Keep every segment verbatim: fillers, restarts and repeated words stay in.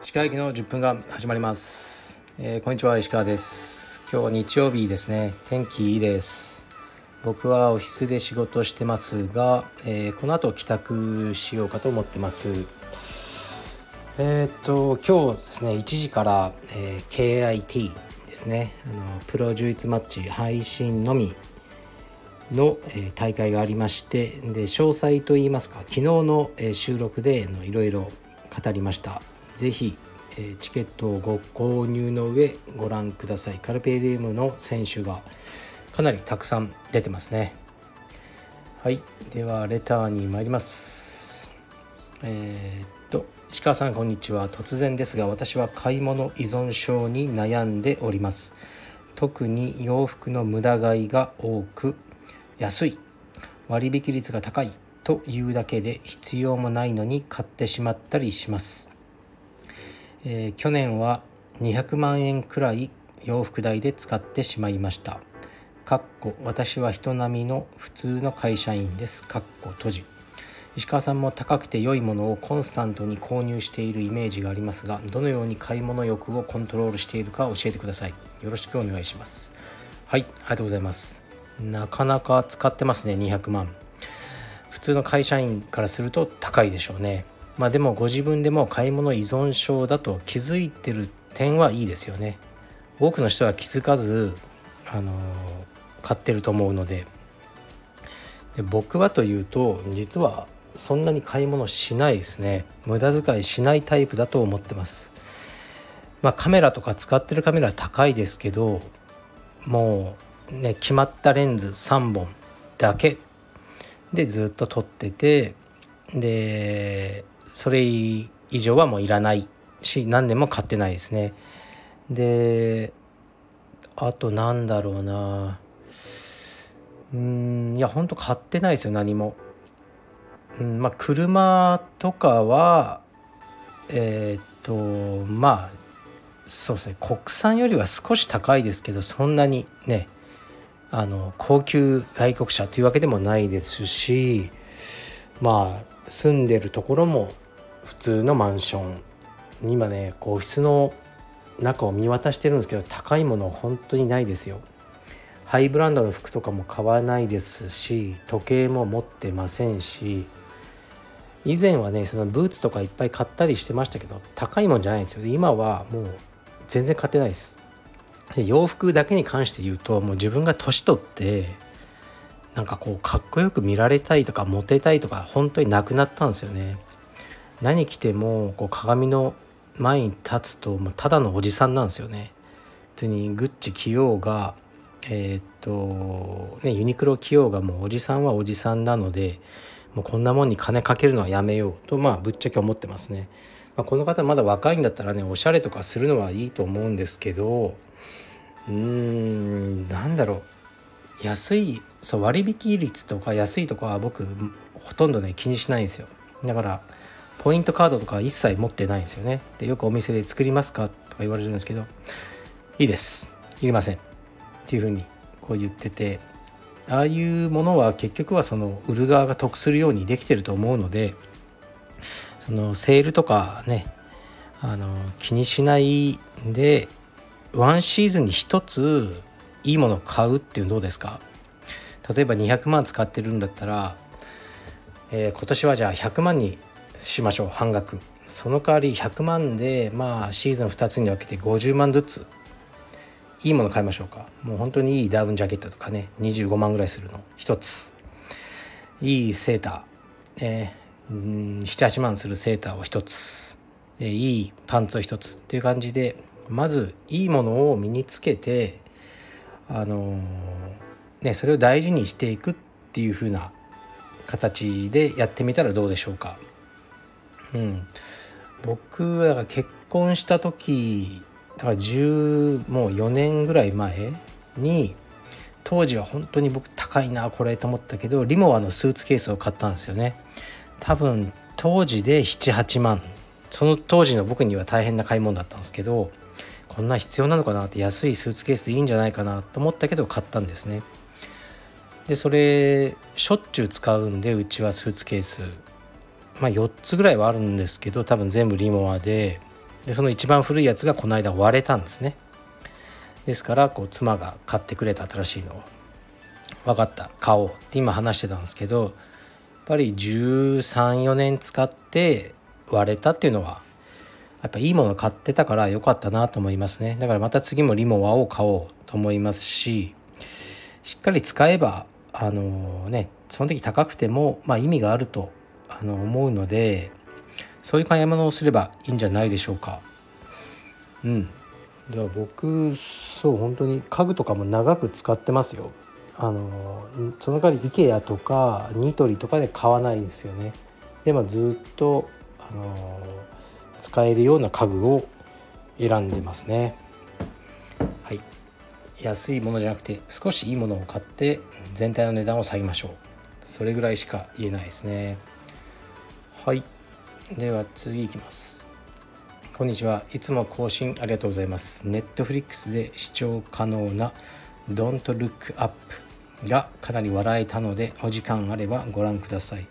石川駅のじゅっぷんが始まります、えー、こんにちは、石川です。今日は日曜日ですね。天気いいです。僕はオフィスで仕事してますが、えー、この後帰宅しようかと思ってます。えっと今日ですね、いちじから、えー、ケーアイティー ですね、あのプロじゅういちマッチ配信のみの大会がありまして、で詳細といいますか、昨日の収録でいろいろ語りました。ぜひチケットをご購入の上ご覧ください。カルペディエムの選手がかなりたくさん出てますね。はい、ではレターに参ります。えー、っと石川さん、こんにちは。突然ですが、私は買い物依存症に悩んでおります。特に洋服の無駄買いが多く、安い、割引率が高いというだけで必要もないのに買ってしまったりします。えー、去年はにひゃくまんえんくらい洋服代で使ってしまいました。かっこ私は人並みの普通の会社員です。かっこ閉じ。石川さんも高くて良いものをコンスタントに購入しているイメージがありますが、どのように買い物欲をコントロールしているか教えてください。よろしくお願いします。はい、ありがとうございます。なかなか使ってますね。にひゃくまん、普通の会社員からすると高いでしょうね。まあでもご自分でも買い物依存症だと気づいてる点はいいですよね。多くの人は気づかず、あのー、買ってると思うの で, で僕はというと、実はそんなに買い物しないですね。無駄遣いしないタイプだと思ってます。まあカメラとか、使ってるカメラは高いですけど、もうね、決まったレンズさんぼんだけでずっと撮ってて、でそれ以上はもういらないし、何年も買ってないですね。であとなんだろうな、うーんいやほんと買ってないですよ、何も。うんまあ車とかはえー、っとまあそうですね、国産よりは少し高いですけど、そんなにね、あの高級外国車というわけでもないですし、まあ住んでるところも普通のマンション。今ね、こうオフィスの中を見渡してるんですけど、高いもの本当にないですよ。ハイブランドの服とかも買わないですし、時計も持ってませんし、以前はね、そのブーツとかいっぱい買ったりしてましたけど、高いもんじゃないんですよ。今はもう全然買ってないです。洋服だけに関して言うと、もう自分が年取ってなんかこうかっこよく見られたいとかモテたいとか本当になくなったんですよね。何着てもこう鏡の前に立つと、もうただのおじさんなんですよね。別にグッチ着ようが、えーっとね、ユニクロ着ようが、もうおじさんはおじさんなので、もうこんなもんに金かけるのはやめようと、まあぶっちゃけ思ってますね。まあ、この方まだ若いんだったらね、おしゃれとかするのはいいと思うんですけど、うーんなんだろう、安い、そう割引率とか安いとかは僕ほとんどね気にしないんですよ。だからポイントカードとか一切持ってないんですよね。でよくお店で作りますかとか言われるんですけど、いいですいりませんっていうふうにこう言ってて、ああいうものは結局はその売る側が得するようにできてると思うので、そのセールとかね、あの気にしないで、ワンシーズンに一ついいものを買うっていうのどうですか。例えばにひゃくまん使ってるんだったら、えー、今年はじゃあひゃくまんにしましょう、半額。その代わりひゃくまんで、まあシーズンふたつに分けてごじゅうまんずついいもの買いましょうか。もう本当にいいダウンジャケットとかね、にじゅうごまんぐらいするのひとつ、いいセーター、えー、ななはちまんするセーターをひとつ、えー、いいパンツをひとつっていう感じで、まずいいものを身につけて、あのーね、それを大事にしていくっていう風な形でやってみたらどうでしょうか。うん、僕は結婚した時だからじゅうもうよねんぐらい前に、当時は本当に僕高いなこれと思ったけど、リモワのスーツケースを買ったんですよね。多分当時でななはちまん、その当時の僕には大変な買い物だったんですけど、こんな必要なのかなって、安いスーツケースでいいんじゃないかなと思ったけど買ったんですね。でそれしょっちゅう使うんで、うちはスーツケース、まあ、よっつぐらいはあるんですけど、多分全部リモア で, でその一番古いやつがこの間割れたんですね。ですからこう妻が買ってくれた新しいのを、分かった買おうって今話してたんですけど、やっぱりじゅうさん、よねん使って割れたっていうのはやっぱいいもの買ってたから良かったなと思いますね。だからまた次もリモアを買おうと思いますし、しっかり使えばあのね、その時高くてもまあ意味があるとあの思うので、そういう買い物をすればいいんじゃないでしょうか。うん。じゃあ僕そう本当に家具とかも長く使ってますよ。あのその代わり IKEA とかニトリとかで買わないんですよね。でもずっとあの使えるような家具を選んでますね。はい。安いものじゃなくて少しいいものを買って全体の値段を下げましょう。それぐらいしか言えないですね。はい。では次いきます。こんにちは。いつも更新ありがとうございます。Netflix で視聴可能な Don't Look Up がかなり笑えたので、お時間あればご覧ください。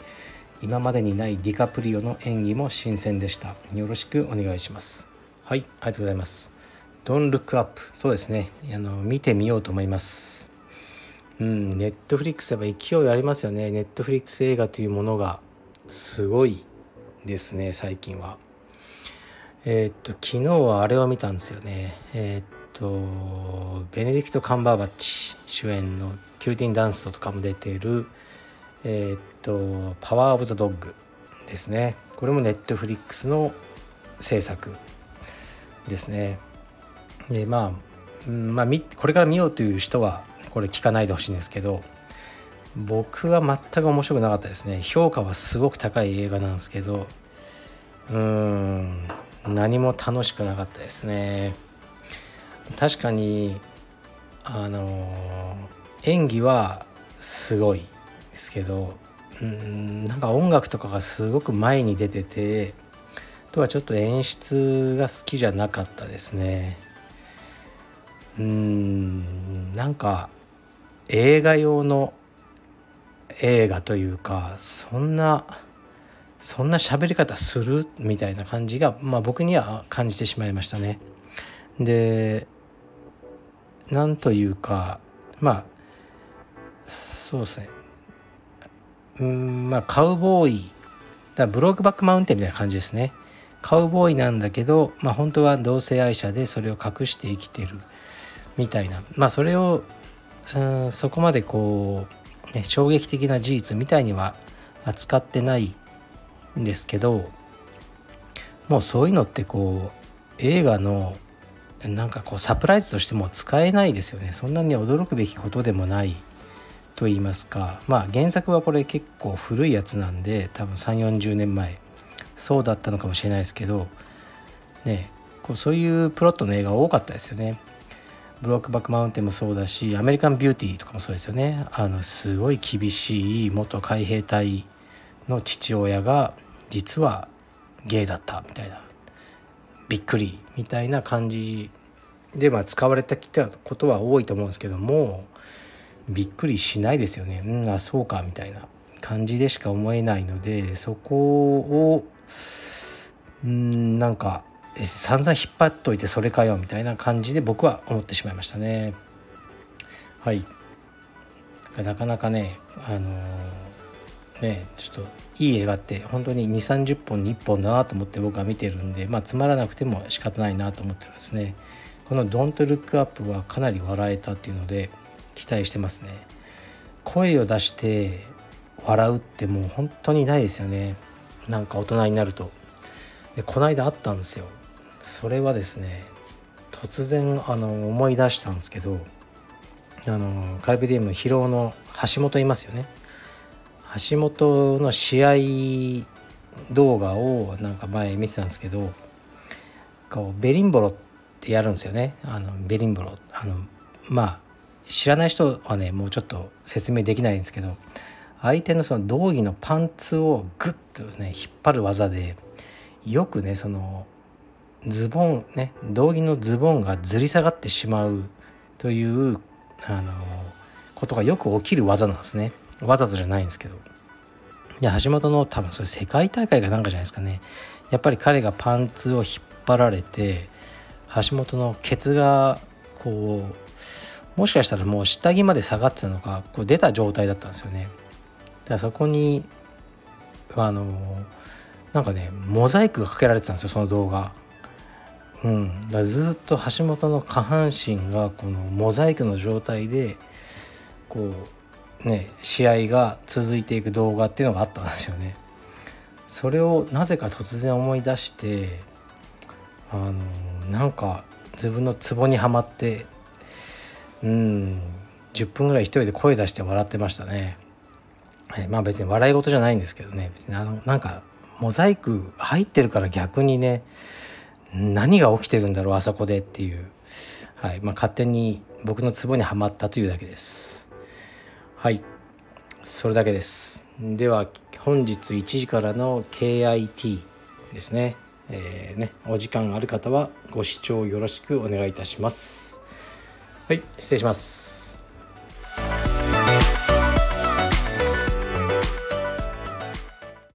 今までにないディカプリオの演技も新鮮でした。よろしくお願いします。はい、ありがとうございます。Don't Look Up、そうですね。あの見てみようと思います。うん、Netflix やっぱ勢いありますよね。Netflix 映画というものがすごいですね、最近は。えー、っと昨日はあれを見たんですよね。えー、っとベネディクト・カンバーバッチ主演のキューティン・ダンストとかも出ている、えー、っとパワー・オブ・ザ・ドッグですね。これもネットフリックスの制作ですね。でまあ、まあ、これから見ようという人はこれ聞かないでほしいんですけど、僕は全く面白くなかったですね。評価はすごく高い映画なんですけど、うーん何も楽しくなかったですね。確かにあの演技はすごいですけど、うーんなんか音楽とかがすごく前に出てて、あとはちょっと演出が好きじゃなかったですね。うーんなんか映画用の映画というか、そんなそんな喋り方するみたいな感じが、まあ、僕には感じてしまいましたね。でなんというかまあそうですね、うんまあカウボーイだ、ブロークバックマウンテンみたいな感じですね。カウボーイなんだけど、まあ、本当は同性愛者でそれを隠して生きてるみたいな、まあそれをうんそこまでこうね、衝撃的な事実みたいには扱ってないんですけど、もうそういうのってこう映画のなんかこうサプライズとしても使えないですよね。そんなに驚くべきことでもないと言いますか、まあ原作はこれ結構古いやつなんで、多分さんじゅう、よんじゅうねんまえそうだったのかもしれないですけどね、こうそういうプロットの映画多かったですよね。ブロックバックマウンテンもそうだし、アメリカンビューティーとかもそうですよね。あのすごい厳しい元海兵隊の父親が実はゲイだったみたいな、びっくりみたいな感じで、まあ、使われてきたことは多いと思うんですけども、びっくりしないですよね。うんあそうかみたいな感じでしか思えないので、そこをうんなんか散々引っ張っといてそれかよみたいな感じで僕は思ってしまいましたね。はい。なかなかね、あのー、ねちょっといい映画って本当ににじゅう、さんじゅっぽんにいっぽんだなと思って僕は見てるんで、まあつまらなくても仕方ないなと思ってるんですね。この Don't Look Up はかなり笑えたっていうので期待してますね。声を出して笑うってもう本当にないですよね。なんか大人になると。でこの間あったんですよ。それはですね、突然あの思い出したんですけど、あのカルビディウム疲労の橋本いますよね。橋本の試合動画をなんか前見てたんですけど、こうベリンボロってやるんですよね。あのベリンボロ、あのまあ知らない人はねもうちょっと説明できないんですけど、相手のその道着のパンツをグッとね引っ張る技で、よくねそのズボンね、道着のズボンがずり下がってしまうというあのことがよく起きる技なんですね。わざとじゃないんですけど。で、橋本の多分それ世界大会かなんかじゃないですかね。やっぱり彼がパンツを引っ張られて、橋本のケツがこう、もしかしたらもう下着まで下がってたのか、こう出た状態だったんですよね。だからそこにあのなんかねモザイクがかけられてたんですよ、その動画。うん、だからずっと橋本の下半身がこのモザイクの状態でこうね試合が続いていく動画っていうのがあったんですよね。それをなぜか突然思い出して、あのなんか自分のツボにはまって、うん、じゅっぷんぐらい一人で声出して笑ってましたね。はい、まあ別に笑い事じゃないんですけどね。別にあのなんかモザイク入ってるから逆にね、何が起きてるんだろうあそこでっていう、はいまあ、勝手に僕のツボにはまったというだけです。はい、それだけです。では本日いちじからの ケイアイティー ですね、えー、ねお時間ある方はご視聴よろしくお願いいたします。はい、失礼します。